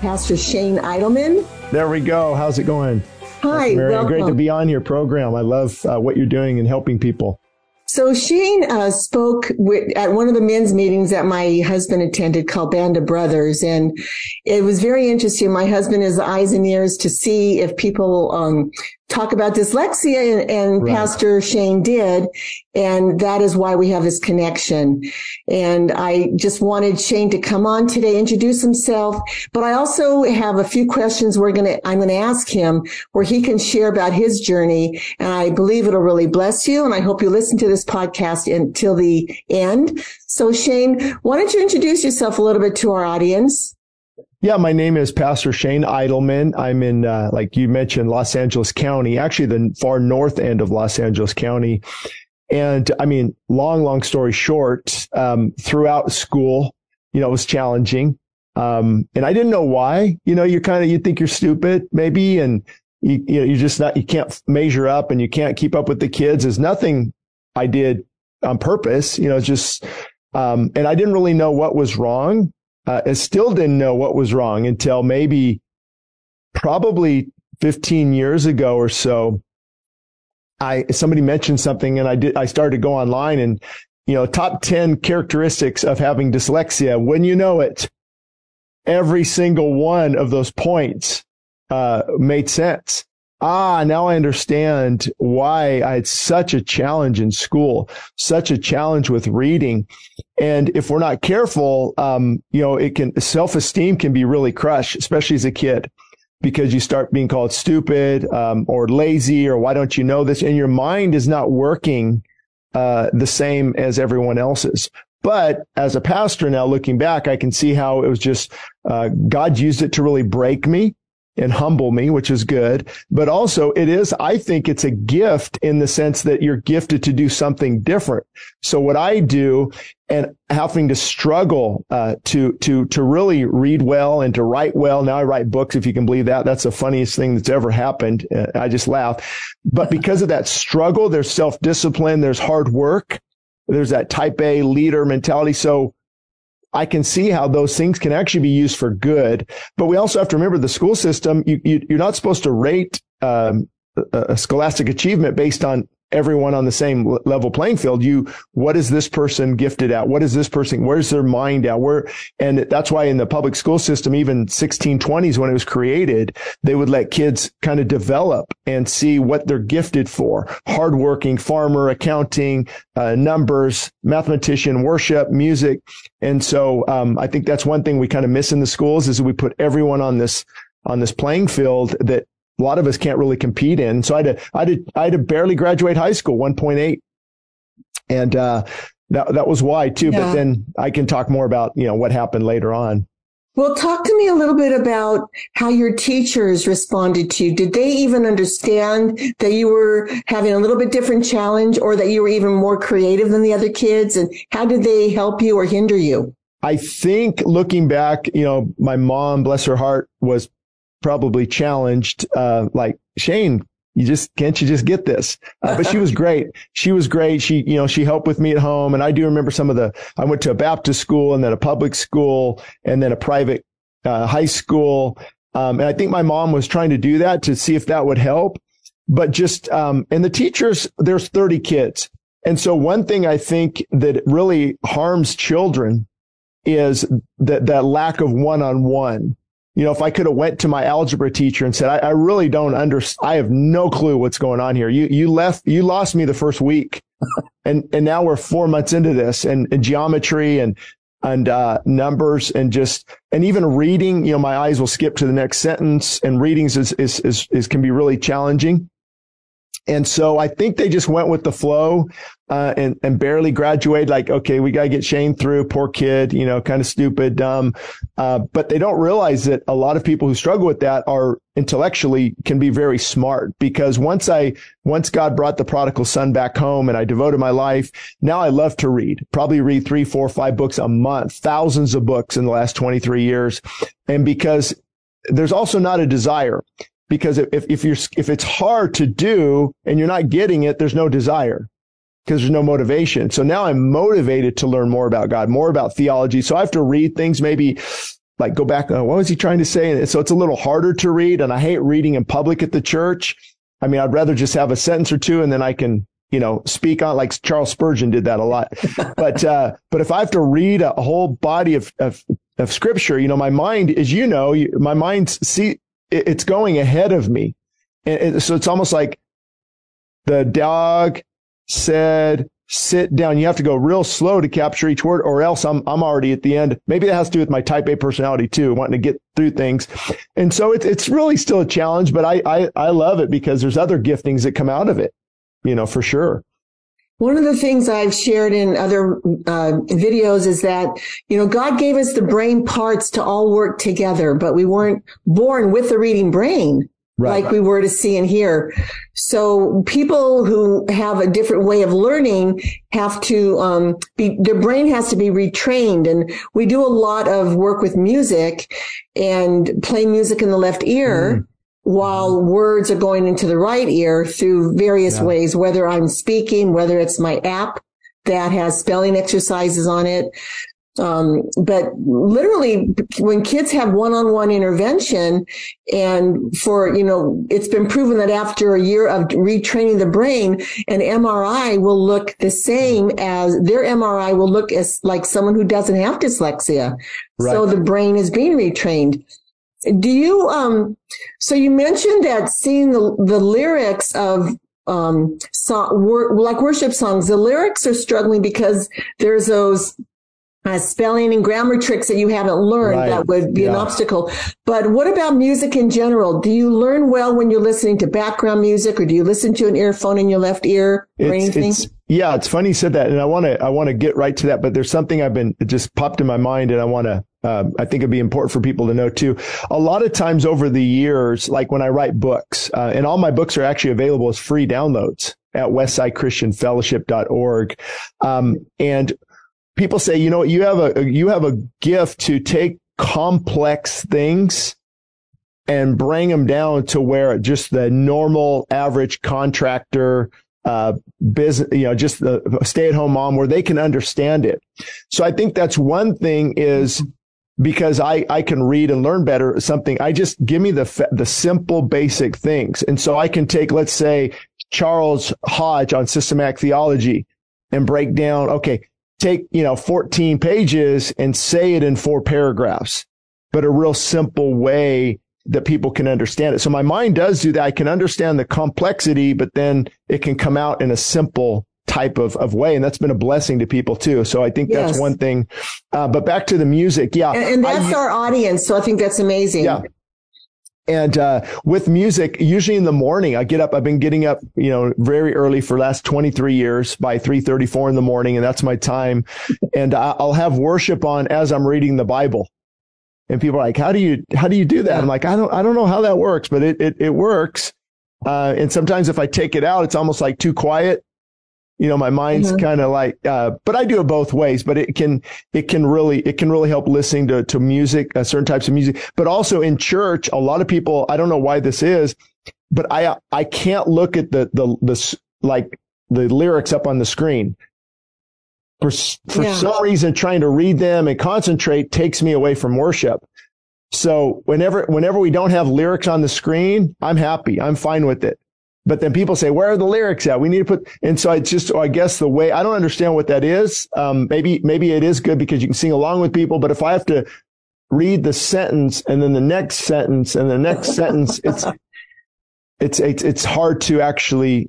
Pastor Shane Idleman. There we go. How's it going? Hi, welcome. Great to be on your program. I love what you're doing and helping people. So Shane spoke at one of the men's meetings that my husband attended called Band of Brothers, and it was very interesting. My husband has eyes and ears to see if people talk about dyslexia, and right. Pastor Shane did, and that is why we have this connection. And I just wanted Shane to come on today, introduce himself, but I also have a few questions I'm going to ask him where he can share about his journey, and I believe it'll really bless you, and I hope you listen to this podcast until the end. So Shane, why don't you introduce yourself a little bit to our audience? Yeah, my name is Pastor Shane Idleman. I'm in, like you mentioned, Los Angeles County, actually the far north end of Los Angeles County. And I mean, long story short, throughout school, it was challenging. And I didn't know why. You think you're stupid maybe, and you can't measure up and you can't keep up with the kids. There's nothing I did on purpose, and I didn't really know what was wrong. I still didn't know what was wrong until maybe probably 15 years ago or so. Somebody mentioned something, and I started to go online and, top 10 characteristics of having dyslexia. When you know it, every single one of those points, made sense. Now I understand why I had such a challenge in school, such a challenge with reading. And if we're not careful, self-esteem can be really crushed, especially as a kid, because you start being called stupid, or lazy, or why don't you know this? And your mind is not working, the same as everyone else's. But as a pastor now, looking back, I can see how it was just, God used it to really break me and humble me, which is good. But also I think it's a gift in the sense that you're gifted to do something different. So what I do, and having to struggle, to really read well and to write well. Now I write books, if you can believe that. That's the funniest thing that's ever happened. I just laugh. But because of that struggle, there's self-discipline, there's hard work, there's that type A leader mentality. So I can see how those things can actually be used for good. But we also have to remember the school system. You're not supposed to rate a scholastic achievement based on everyone on the same level playing field. What is this person gifted at? What is this person? Where's their mind at? And that's why in the public school system, even 1620s when it was created, they would let kids kind of develop and see what they're gifted for. Hardworking, farmer, accounting, numbers, mathematician, worship, music. And so, I think that's one thing we kind of miss in the schools is that we put everyone on this playing field that a lot of us can't really compete in. So I had to barely graduate high school, 1.8. And, that was why too. Yeah. But then I can talk more about, what happened later on. Well, talk to me a little bit about how your teachers responded to you. Did they even understand that you were having a little bit different challenge, or that you were even more creative than the other kids? And how did they help you or hinder you? I think looking back, my mom, bless her heart, was probably challenged, like, Shane, can't you just get this? But she was great. She, she helped with me at home. And I do remember I went to a Baptist school and then a public school and then a private, high school. And I think my mom was trying to do that to see if that would help. But and the teachers, there's 30 kids. And so one thing I think that really harms children is that lack of one-on-one. If I could have went to my algebra teacher and said, I really don't understand. I have no clue what's going on here. You lost me the first week. And now we're 4 months into this and geometry and numbers and even reading, my eyes will skip to the next sentence, and readings can be really challenging. And so I think they just went with the flow, and barely graduated. Like, okay, we got to get Shane through, poor kid, you know, kind of stupid, dumb. But they don't realize that a lot of people who struggle with that are intellectually can be very smart, because once God brought the prodigal son back home and I devoted my life, now I love to read, probably read 3, 4, 5 books a month, thousands of books in the last 23 years. And because there's also not a desire. Because if it's hard to do and you're not getting it, there's no desire, because there's no motivation. So now I'm motivated to learn more about God, more about theology. So I have to read things, maybe like go back, what was he trying to say? And so it's a little harder to read. And I hate reading in public at the church. I mean, I'd rather just have a sentence or two and then I can, you know, speak on, like Charles Spurgeon did that a lot. But if I have to read a whole body of scripture, you know, my mind, as you know, my mind sees, it's going ahead of me. And so it's almost like the dog said, sit down. You have to go real slow to capture each word, or else I'm already at the end. Maybe that has to do with my type A personality too, wanting to get through things. And so it's really still a challenge, but I love it because there's other giftings that come out of it, you know, for sure. One of the things I've shared in other videos is that, you know, God gave us the brain parts to all work together, but we weren't born with a reading brain right. Like we were to see and hear. So people who have a different way of learning have to their brain has to be retrained. And we do a lot of work with music and play music in the left ear. Mm. While words are going into the right ear through various ways, whether I'm speaking, whether it's my app that has spelling exercises on it. But literally when kids have one-on-one intervention, and for, you know, it's been proven that after a year of retraining the brain, an MRI will look the same as their MRI will look as like someone who doesn't have dyslexia. Right. So the brain is being retrained. Do you, so you mentioned that seeing the lyrics of, like worship songs, the lyrics are struggling because there's those spelling and grammar tricks that you haven't learned that would be an obstacle. But what about music in general? Do you learn well when you're listening to background music, or do you listen to an earphone in your left ear or anything? It's funny you said that. And I want to get right to that, but there's something it just popped in my mind, and I think it'd be important for people to know too. A lot of times over the years, like when I write books, and all my books are actually available as free downloads at WestsideChristianFellowship.org. And people say, you know what, you have a gift to take complex things and bring them down to where just the normal average contractor, business, you know, just the stay-at-home mom, where they can understand it. So I think that's one thing is, because I can read and learn better something. I just give me the simple basic things. And so I can take, let's say, Charles Hodge on systematic theology and break down, okay, take, you know, 14 pages and say it in 4 paragraphs, but a real simple way that people can understand it. So my mind does do that. I can understand the complexity, but then it can come out in a simple type of way. And that's been a blessing to people too. So I think that's one thing. But back to the music. Yeah. And that's our audience. So I think that's amazing. Yeah. And with music, usually in the morning, I've been getting up, you know, very early for the last 23 years by 3:34 in the morning. And that's my time. And I'll have worship on as I'm reading the Bible. And people are like, how do you do that? I'm like, I don't know how that works, but it works. And sometimes if I take it out, it's almost like too quiet. You know, my mind's kind of like, but I do it both ways, but it can really help listening to music, certain types of music, but also in church, a lot of people, I don't know why this is, but I can't look at the lyrics up on the screen. For some reason, trying to read them and concentrate takes me away from worship. So whenever we don't have lyrics on the screen, I'm happy. I'm fine with it. But then people say, where are the lyrics at? We need to put, and so I guess the way, I don't understand what that is. Maybe it is good because you can sing along with people, but if I have to read the sentence and then the next sentence and the next sentence, it's hard to actually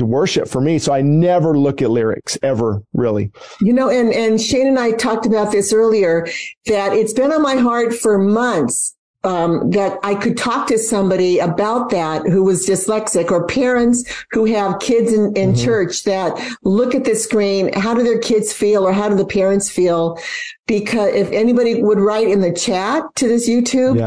worship for me. So I never look at lyrics ever, really. You know, and Shane and I talked about this earlier, that it's been on my heart for months that I could talk to somebody about that who was dyslexic, or parents who have kids in mm-hmm. church that look at the screen. How do their kids feel, or how do the parents feel? Because if anybody would write in the chat to this YouTube,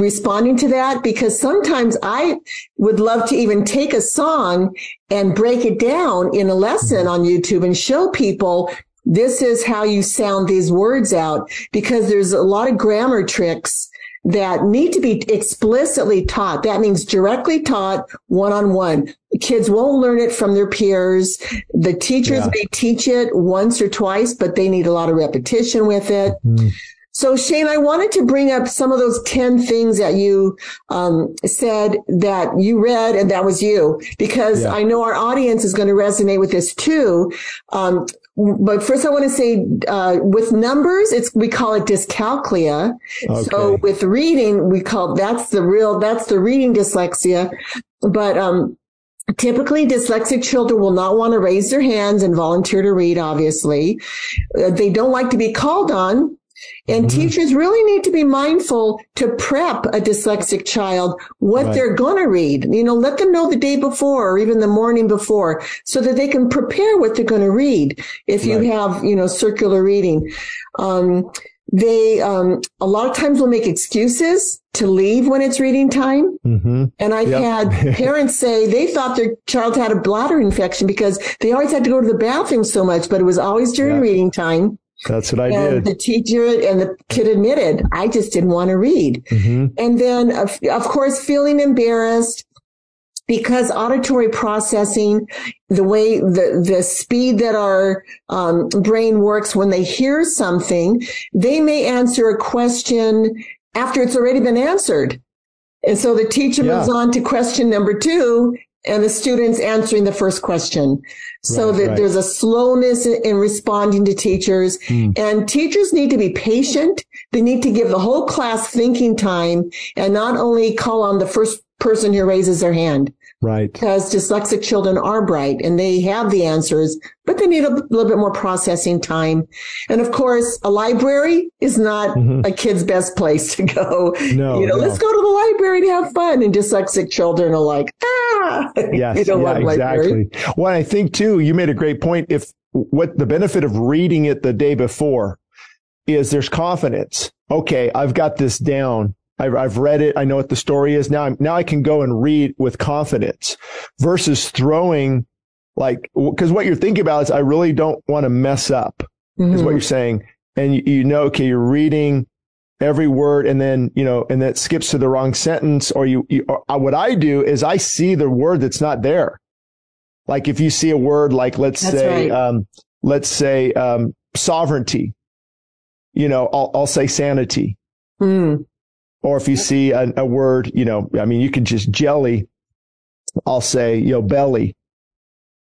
responding to that, because sometimes I would love to even take a song and break it down in a lesson on YouTube and show people, this is how you sound these words out, because there's a lot of grammar tricks that need to be explicitly taught. That means directly taught one-on-one. Kids won't learn it from their peers. The teachers may teach it once or twice, but they need a lot of repetition with it. Mm-hmm. So, Shane, I wanted to bring up some of those 10 things that you said that you read, and that was you, because I know our audience is going to resonate with this too. But first I want to say, with numbers, we call it dyscalculia. Okay. So with reading, that's the reading dyslexia. But, typically, dyslexic children will not want to raise their hands and volunteer to read, obviously. They don't like to be called on. And mm-hmm. teachers really need to be mindful to prep a dyslexic child what they're going to read. You know, let them know the day before or even the morning before so that they can prepare what they're going to read. If you have, circular reading, they a lot of times will make excuses to leave when it's reading time. Mm-hmm. And I've had parents say they thought their child had a bladder infection because they always had to go to the bathroom so much, but it was always during reading time. That's what I did. The teacher and the kid admitted, I just didn't want to read. Mm-hmm. And then, of course, feeling embarrassed because auditory processing, the way the speed that our brain works when they hear something, they may answer a question after it's already been answered. And so the teacher moves on to question number 2. And the students answering the first question. So there's a slowness in responding to teachers. Mm. And teachers need to be patient. They need to give the whole class thinking time and not only call on the first person who raises their hand. Right. Because dyslexic children are bright and they have the answers, but they need a little bit more processing time. And of course, a library is not a kid's best place to go. No, let's go to the library to have fun. And dyslexic children are like, yes, you don't want library. Exactly. Well, I think too, you made a great point. If what the benefit of reading it the day before is there's confidence. Okay, I've got this down. I've read it. I know what the story is. Now I can go and read with confidence versus throwing, like, because what you're thinking about is I really don't want to mess up is what you're saying. And you're reading every word and then, and that skips to the wrong sentence or what I do is I see the word that's not there. Like if you see a word, like let's say sovereignty, I'll say sanity. Mm. Or if you see a word, you could just jelly. I'll say, belly.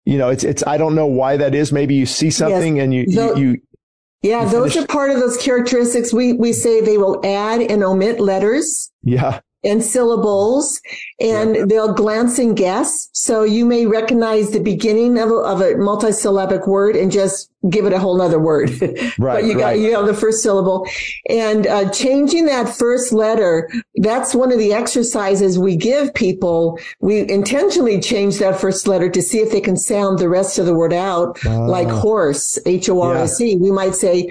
It's I don't know why that is. Maybe you see something and you those are part of those characteristics. We say they will add and omit letters. Yeah. And syllables, and they'll glance and guess. So you may recognize the beginning of a multisyllabic word and just give it a whole other word. Right. But you got the first syllable, and changing that first letter. That's one of the exercises we give people. We intentionally change that first letter to see if they can sound the rest of the word out, like horse, H-O-R-S-E. We might say,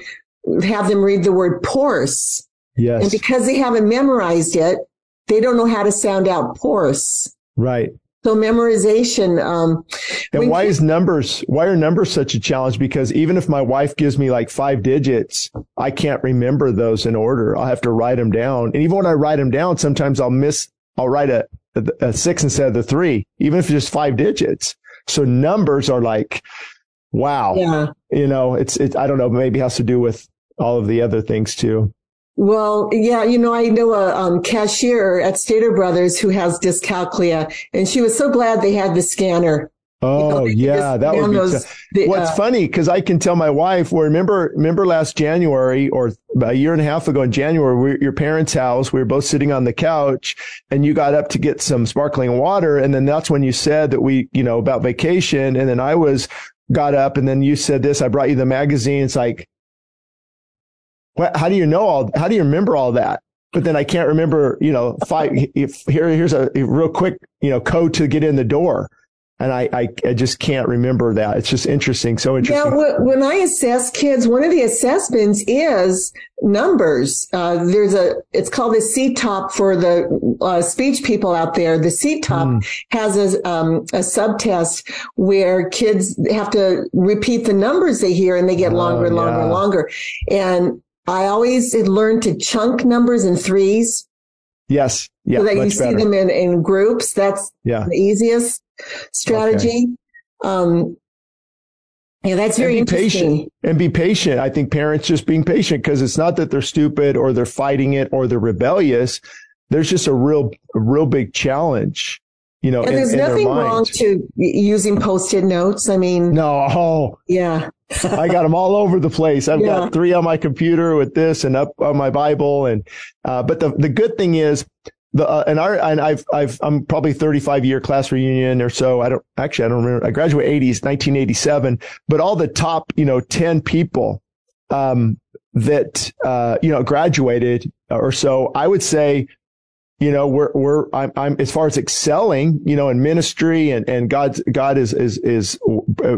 have them read the word porse. Yes. And because they haven't memorized it, they don't know how to sound out porse. Right. So memorization. And why are numbers such a challenge? Because even if my wife gives me like 5 digits, I can't remember those in order. I'll have to write them down. And even when I write them down, sometimes I'll write a 6 instead of the 3, even if it's just 5 digits. So numbers are like, wow. Yeah. It's I don't know, maybe it has to do with all of the other things too. Well, yeah, I know a cashier at Stater Brothers who has dyscalculia, and she was so glad they had the scanner. Oh, that would be it's funny because I can tell my wife, well, remember last January or a year and a half ago in January, we were at your parents' house, we were both sitting on the couch, and you got up to get some sparkling water, and then that's when you said that we, about vacation, and then I got up, and then you said this, I brought you the magazine, it's like, how do you remember all that? But then I can't remember, here's a real quick, code to get in the door. And I just can't remember that. It's just interesting. So interesting. Yeah, when I assess kids, one of the assessments is numbers. It's called the CTOP for the speech people out there. The CTOP has a subtest where kids have to repeat the numbers they hear, and they get longer and longer and longer. And I always learned to chunk numbers in threes. Yes. Yeah, so that you see better. Them in groups. That's the easiest strategy. Okay. That's very interesting. Patient. And be patient. I think parents just being patient, because it's not that they're stupid or they're fighting it or they're rebellious. There's just a real big challenge. And there's nothing wrong to using Post-it notes. I mean, no. Oh, yeah. I got them all over the place. I've got 3 on my computer with this, and up on my Bible. And but the good thing is I'm probably 35-year class reunion or so. I don't remember. I graduated 80s, 1987. But all the top 10 people that graduated or so, I would say. I'm as far as excelling, in ministry and God is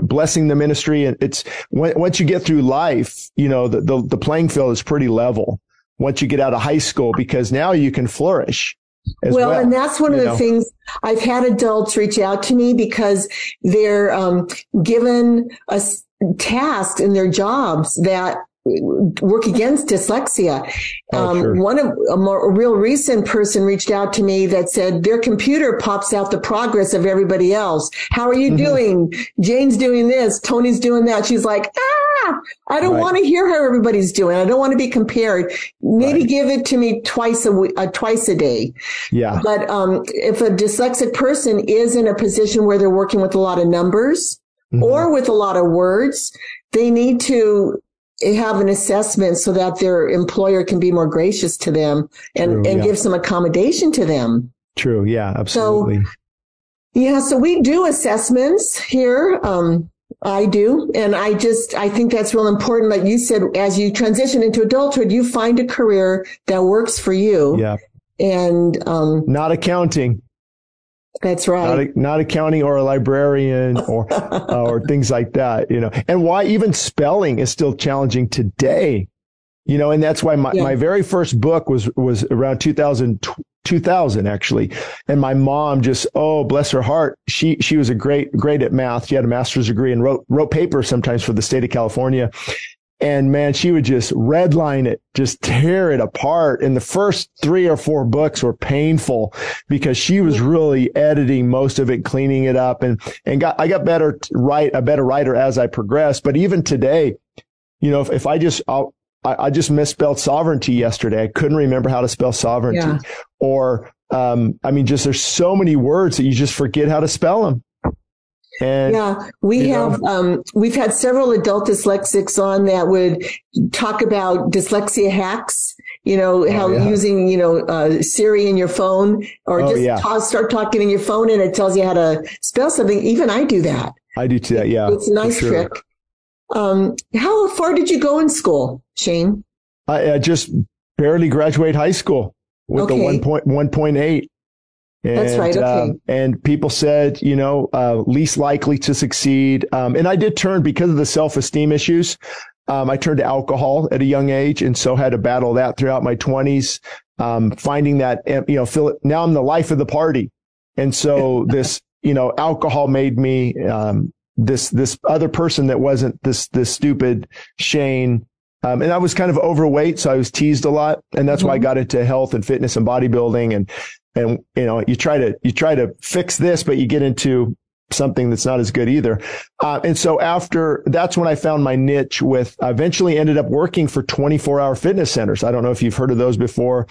blessing the ministry. And it's once you get through life, the playing field is pretty level once you get out of high school, because now you can flourish. Well, and that's one of the things. I've had adults reach out to me because they're given a task in their jobs that work against dyslexia. A real recent person reached out to me that said their computer pops out the progress of everybody else. How are you doing? Jane's doing this. Tony's doing that. She's like, I don't want to hear how everybody's doing. I don't want to be compared. Maybe give it to me twice a day. Yeah. But if a dyslexic person is in a position where they're working with a lot of numbers or with a lot of words, they need to have an assessment so that their employer can be more gracious to them and give some accommodation to them. True. Yeah, absolutely. So we do assessments here. I do. And I think that's real important. Like you said, as you transition into adulthood, you find a career that works for you. Yeah. And, not accounting. That's right. Not accounting or a librarian or or things like that, And why even spelling is still challenging today, And that's why my very first book was around 2000 actually, and my mom just bless her heart, she was a great at math. She had a master's degree and wrote papers sometimes for the state of California, and man, she would just redline it, just tear it apart. And the first 3 or 4 books were painful because she was really editing most of it, cleaning it up, and I got better a better writer as I progressed. But even today, if I just misspelled sovereignty yesterday, I couldn't remember how to spell sovereignty, or just there's so many words that you just forget how to spell them. And, we have, we've had several adult dyslexics on that would talk about dyslexia hacks, using, Siri in your phone, or start talking in your phone and it tells you how to spell something. Even I do that. I do too. Yeah. It's a nice trick. How far did you go in school, Shane? I just barely graduated high school with a 1.8. And, that's right. Okay. And people said, least likely to succeed. And I did turn, because of the self-esteem issues, I turned to alcohol at a young age, and so had to battle that throughout my 20s, finding that, now I'm the life of the party. And so this, alcohol made me this other person that wasn't this stupid Shane. And I was kind of overweight, so I was teased a lot. And that's why I got into health and fitness and bodybuilding. And you try to fix this, but you get into something that's not as good either. And so after that's when I found my niche with. I eventually ended up working for 24 Hour Fitness centers. I don't know if you've heard of those before,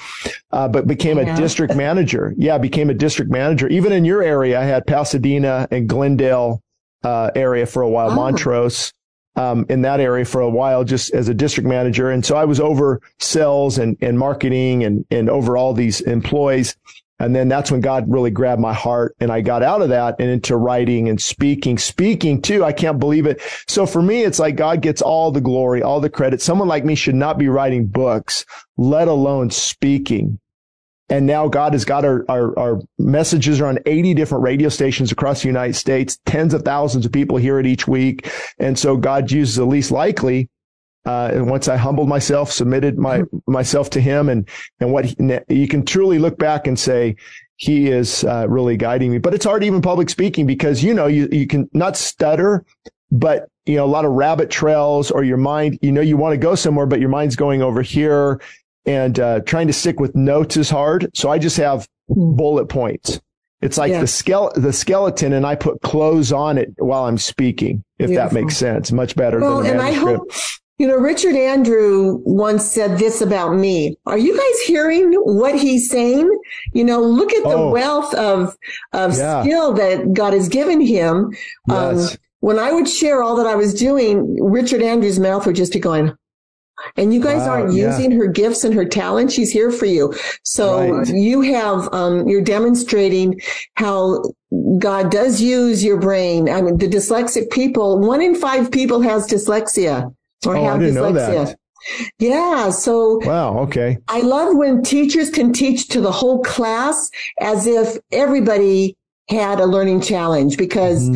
but became a district manager. Yeah, became a district manager. Even in your area, I had Pasadena and Glendale area for a while, Montrose. In that area for a while, just as a district manager, and so I was over sales and marketing and over all these employees. And then that's when God really grabbed my heart, and I got out of that and into writing and speaking too. I can't believe it. So for me, it's like God gets all the glory, all the credit. Someone like me should not be writing books, let alone speaking. And now God has got our messages are on 80 different radio stations across the United States. Tens of thousands of people hear it each week. And so God uses the least likely. And once I humbled myself, submitted myself to him, and what you can truly look back and say, he is really guiding me. But it's hard even public speaking because, you know, you can not stutter, but, you know, a lot of rabbit trails or your mind, you know, you want to go somewhere, but your mind's going over here. And trying to stick with notes is hard. So I just have bullet points. It's like the skeleton, and I put clothes on it while I'm speaking, if that makes sense. Much better than a manuscript. And I hope, you know, Richard Andrew once said this about me. Are you guys hearing what he's saying? You know, look at the wealth of skill that God has given him. Yes. When I would share all that I was doing, Richard Andrew's mouth would just be going, and you guys aren't using her gifts and her talent. She's here for you. So you have, you're demonstrating how God does use your brain. I mean, the dyslexic people, 1 in 5 people has dyslexia or have dyslexia. I didn't know that. Yeah. So I love when teachers can teach to the whole class as if everybody had a learning challenge because,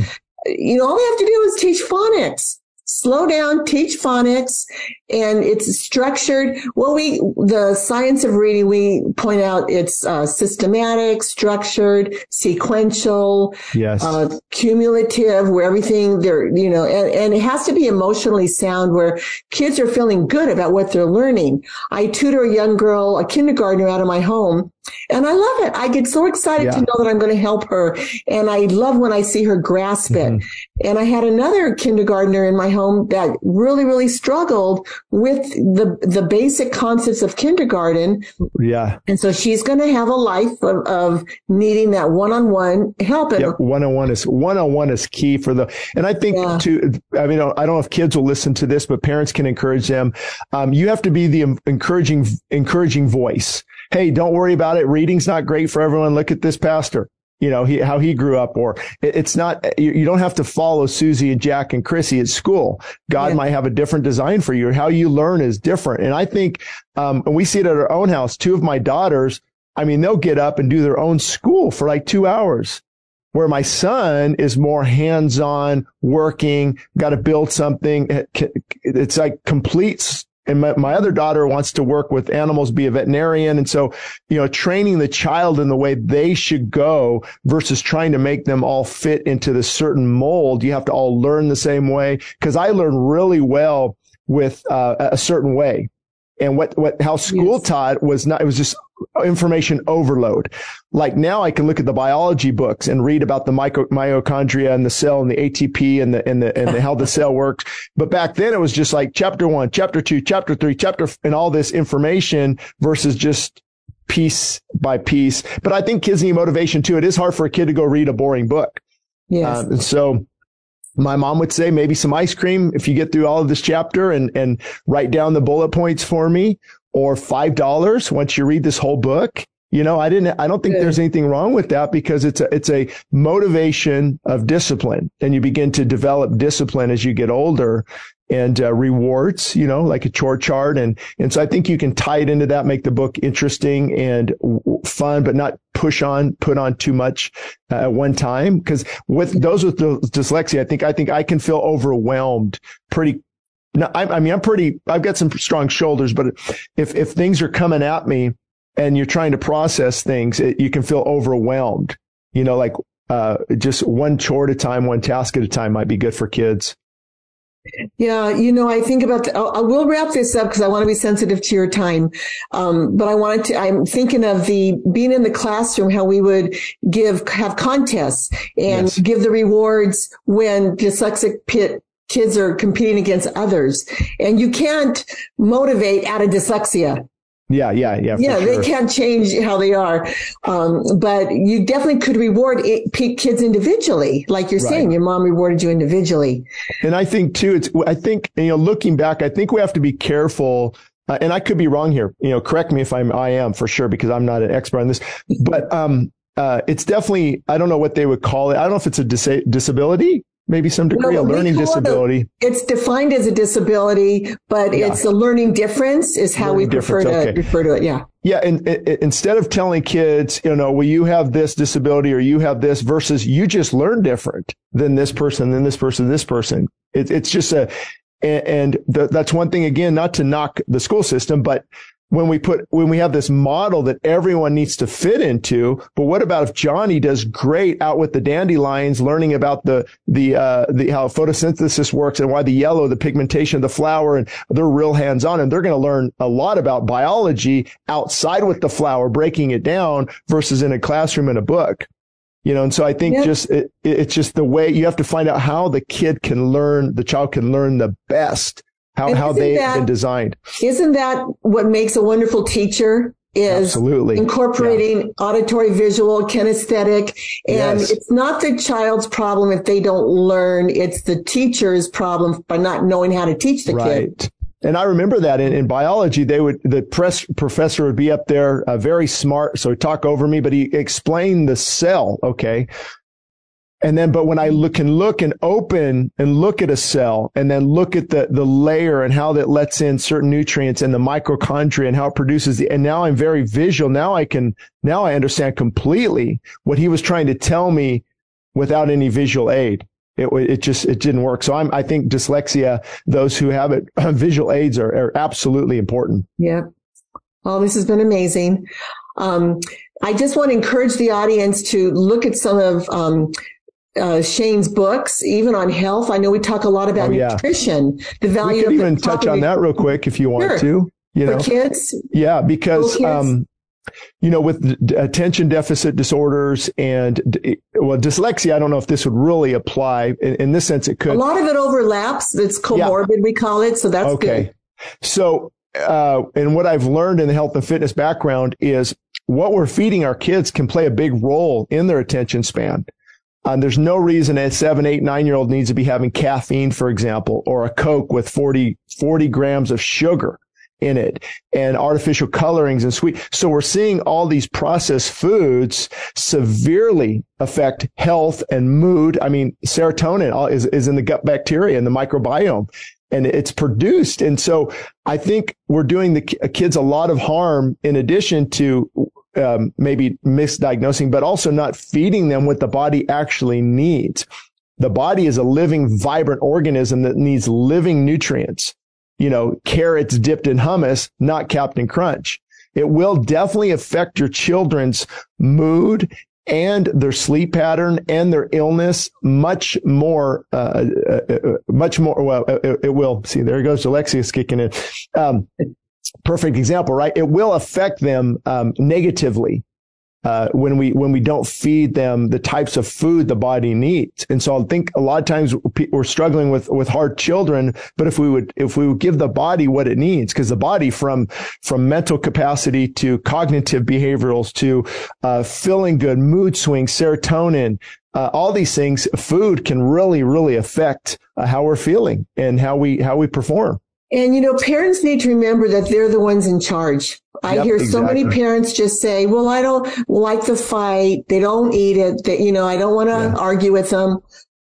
you know, all they have to do is teach phonics. Slow down, teach phonics, and it's structured. Well, the science of reading, we point out it's systematic, structured, sequential, cumulative, where everything they're, you know, and it has to be emotionally sound where kids are feeling good about what they're leaning. I tutor a young girl, a kindergartner out of my home. And I love it. I get so excited to know that I'm going to help her. And I love when I see her grasp it. And I had another kindergartner in my home that really, really struggled with the basic concepts of kindergarten. Yeah. And so she's going to have a life of needing that one-on-one help. Yeah, one-on-one is key for the, and I think I don't know if kids will listen to this, but parents can encourage them. You have to be the encouraging voice. Hey, don't worry about it. Reading's not great for everyone. Look at this pastor, you know, how he grew up, or it's not, you don't have to follow Susie and Jack and Chrissy at school. God might have a different design for you. How you learn is different. And I think, and we see it at our own house. 2 of my daughters, I mean, they'll get up and do their own school for like 2 hours, where my son is more hands-on working, got to build something. It's like complete. And my other daughter wants to work with animals, be a veterinarian. And so, you know, training the child in the way they should go versus trying to make them all fit into this certain mold. You have to all learn the same way, because I learn really well with a certain way. And how school taught was not, it was just information overload. Like now I can look at the biology books and read about the mitochondria and the cell and the ATP and the how the cell works. But back then it was just like chapter 1, chapter 2, chapter 3, and all this information versus just piece by piece. But I think kids need motivation too. It is hard for a kid to go read a boring book. Yes. And so my mom would say, maybe some ice cream if you get through all of this chapter and write down the bullet points for me, or $5 once you read this whole book. You know, I don't think there's anything wrong with that, because it's a motivation of discipline, and you begin to develop discipline as you get older, and rewards, you know, like a chore chart. And so I think you can tie it into that, make the book interesting and fun, but not put on too much at one time. Because with those with dyslexia, I think I can feel overwhelmed pretty. No, I mean, I've got some strong shoulders, but if things are coming at me and you're trying to process things, you can feel overwhelmed, you know, like, just one chore at a time, one task at a time might be good for kids. Yeah. You know, I think about, I will wrap this up because I want to be sensitive to your time. But I'm thinking of being in the classroom, how we would have contests and give the rewards when dyslexic kids are competing against others, and you can't motivate out of dyslexia. Yeah. Sure. They can't change how they are. But you definitely could reward kids individually. Like you're saying, your mom rewarded you individually. And I think too, I think, you know, looking back, I think we have to be careful And I could be wrong here. You know, correct me if I am for sure, because I'm not an expert on this. But it's definitely, I don't know what they would call it. I don't know if it's a disability, maybe some degree, a learning disability. It's defined as a disability, but it's a learning difference is how we refer to it. Yeah. Yeah. And instead of telling kids, you know, well, you have this disability or you have this versus you just learn different than this person, than this person, this person. It's just a... And that's one thing, again, not to knock the school system, but when we have this model that everyone needs to fit into, but what about if Johnny does great out with the dandelions, learning about the how photosynthesis works and why the yellow, the pigmentation of the flower, and they're real hands on, and they're going to learn a lot about biology outside with the flower, breaking it down versus in a classroom in a book. You know, and so I think just it's just the way you have to find out how the child can learn the best, how they've been designed. Isn't that what makes a wonderful teacher is incorporating auditory, visual, kinesthetic. And it's not the child's problem if they don't learn. It's the teacher's problem by not knowing how to teach the kid. And I remember that in biology, the professor would be up there, very smart. So he'd talk over me, but he explained the cell. Okay. And then, but when I look at a cell and then look at the layer and how that lets in certain nutrients and the mitochondria and how it produces and now I'm very visual. Now I understand completely what he was trying to tell me without any visual aid. It just didn't work. So I think dyslexia, those who have it, visual aids are absolutely important. Yeah. Well, this has been amazing. I just want to encourage the audience to look at some of Shane's books, even on health. I know we talk a lot about nutrition, the value of nutrition. We could even touch on that real quick if you want to. You know, for kids. Yeah, because you know, with attention deficit disorders and, well, dyslexia, I don't know if this would really apply. In this sense, it could. A lot of it overlaps. It's comorbid, we call it. So that's good. So, and what I've learned in the health and fitness background is what we're feeding our kids can play a big role in their attention span. There's no reason a 7, 8, 9-year-old needs to be having caffeine, for example, or a Coke with 40 grams of sugar in it and artificial colorings and sweet. So we're seeing all these processed foods severely affect health and mood. I mean, serotonin is in the gut bacteria and the microbiome and it's produced. And so I think we're doing the kids a lot of harm in addition to maybe misdiagnosing, but also not feeding them what the body actually needs. The body is a living, vibrant organism that needs living nutrients. You know, carrots dipped in hummus, not Captain Crunch. It will definitely affect your children's mood and their sleep pattern and their illness much more. Well, it will. See, there goes Alexia's kicking in. Perfect example, right? It will affect them negatively when we don't feed them the types of food the body needs. And so I think a lot of times we're struggling with hard children, but if we would give the body what it needs, because the body from mental capacity to cognitive behaviorals to feeling good, mood swings, serotonin, all these things, food can really, really affect how we're feeling and how we perform. And, you know, parents need to remember that they're the ones in charge. I hear so many parents just say, well, I don't like the fight. They don't eat it. That, you know, I don't want to argue with them.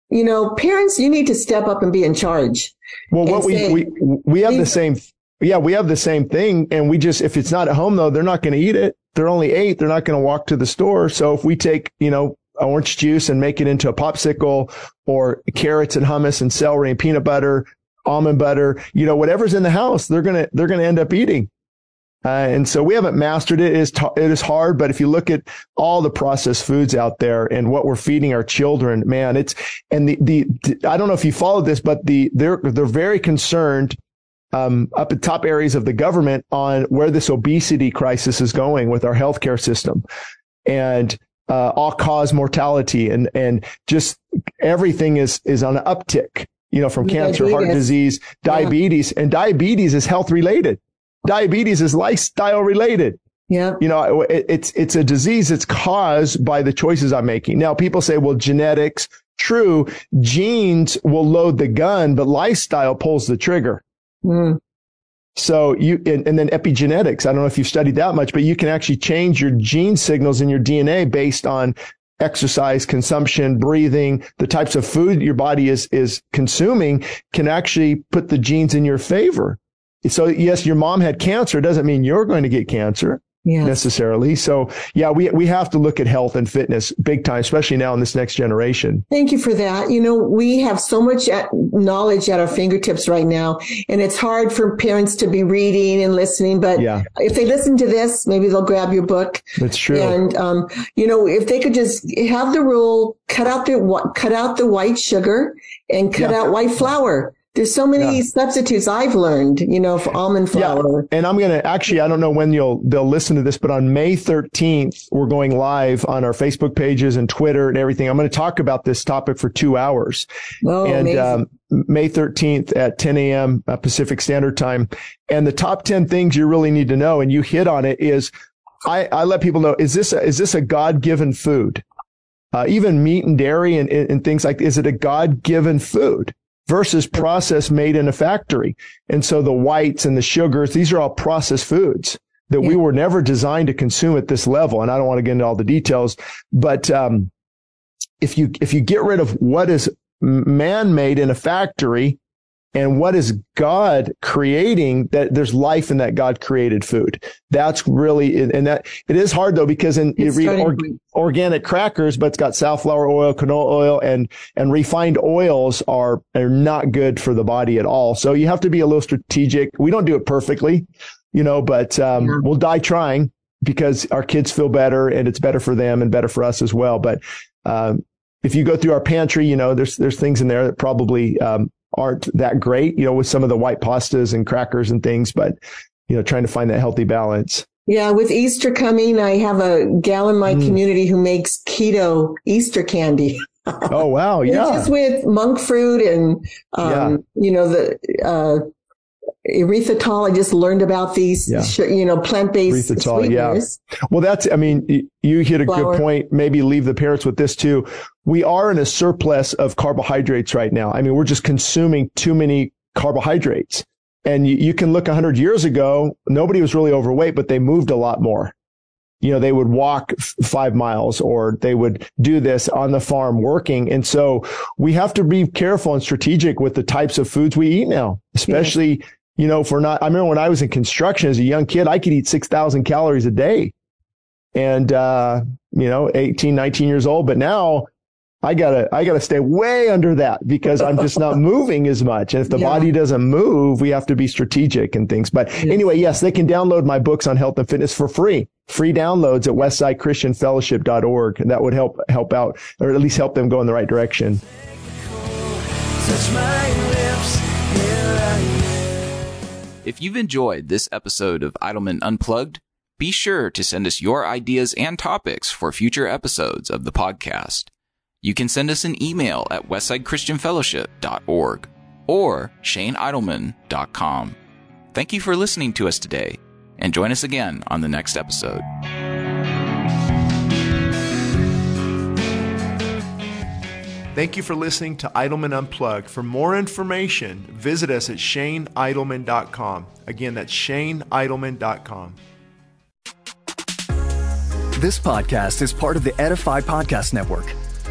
You know, parents, you need to step up and be in charge. Well, what we have the same. Yeah, we have the same thing. And we just, if it's not at home, though, they're not going to eat it. They're only 8. They're not going to walk to the store. So if we take, you know, orange juice and make it into a popsicle or carrots and hummus and celery and peanut butter, almond butter, you know, whatever's in the house, they're going to end up eating. And so we haven't mastered it. It is hard. But if you look at all the processed foods out there and what we're feeding our children, man, it's, and the I don't know if you followed this, but they're very concerned, up at top areas of the government on where this obesity crisis is going with our healthcare system and all cause mortality and just everything is on an uptick. You know, from cancer, heart disease, diabetes, and diabetes is health related. Diabetes is lifestyle related. Yeah. You know, it's a disease that's caused by the choices I'm making. Now, people say, well, genetics, true, genes will load the gun, but lifestyle pulls the trigger. Mm. So and then epigenetics. I don't know if you've studied that much, but you can actually change your gene signals in your DNA based on exercise, consumption, breathing, the types of food your body is consuming can actually put the genes in your favor. So yes, your mom had cancer. It doesn't mean you're going to get cancer necessarily. So yeah, we have to look at health and fitness big time, especially now in this next generation. Thank you for that. You know, we have so much knowledge at our fingertips right now, and it's hard for parents to be reading and listening, but if they listen to this, maybe they'll grab your book. That's true. And, you know, if they could just have the rule, cut out the white sugar and cut out white flour. There's so many substitutes I've learned, you know, for almond flour. Yeah. And I'm going to actually, I don't know when they'll listen to this, but on May 13th, we're going live on our Facebook pages and Twitter and everything. I'm going to talk about this topic for 2 hours. Oh, and amazing. May 13th at 10 a.m. Pacific Standard Time. And the top 10 things you really need to know, and you hit on it, is I let people know, is this a God-given food? Even meat and dairy and things like, is it a God-given food versus processed made in a factory? And so the whites and the sugars, these are all processed foods that we were never designed to consume at this level. And I don't want to get into all the details, but if you get rid of what is man-made in a factory and what is God creating, that there's life in that God created food. That's really, and that it is hard though, because you read organic crackers, but it's got safflower oil, canola oil, and refined oils are not good for the body at all. So you have to be a little strategic. We don't do it perfectly, you know, but we'll die trying, because our kids feel better and it's better for them and better for us as well. But if you go through our pantry, you know, there's things in there that probably aren't that great, you know, with some of the white pastas and crackers and things, but, you know, trying to find that healthy balance. Yeah. With Easter coming, I have a gal in my community who makes keto Easter candy. Oh, wow. Yeah. Just with monk fruit and, you know, the, erythritol. I just learned about these, you know, plant-based sweeteners. Yeah. Well, you hit a good point. Maybe leave the parents with this too. We are in a surplus of carbohydrates right now. I mean, we're just consuming too many carbohydrates. And you can look 100 years ago, nobody was really overweight, but they moved a lot more. You know, they would walk 5 miles, or they would do this on the farm working. And so we have to be careful and strategic with the types of foods we eat now, especially, you know, if we're not, I remember when I was in construction as a young kid, I could eat 6,000 calories a day and, you know, 18, 19 years old. But now I gotta stay way under that, because I'm just not moving as much. And if the body doesn't move, we have to be strategic and things. But anyway, yes, they can download my books on health and fitness for free. Free downloads at WestsideChristianFellowship.org. And that would help out, or at least help them go in the right direction. If you've enjoyed this episode of Idleman Unplugged, be sure to send us your ideas and topics for future episodes of the podcast. You can send us an email at WestsideChristianFellowship.org or ShaneIdleman.com. Thank you for listening to us today, and join us again on the next episode. Thank you for listening to Idleman Unplugged. For more information, visit us at ShaneIdleman.com. Again, that's ShaneIdleman.com. This podcast is part of the Edify Podcast Network.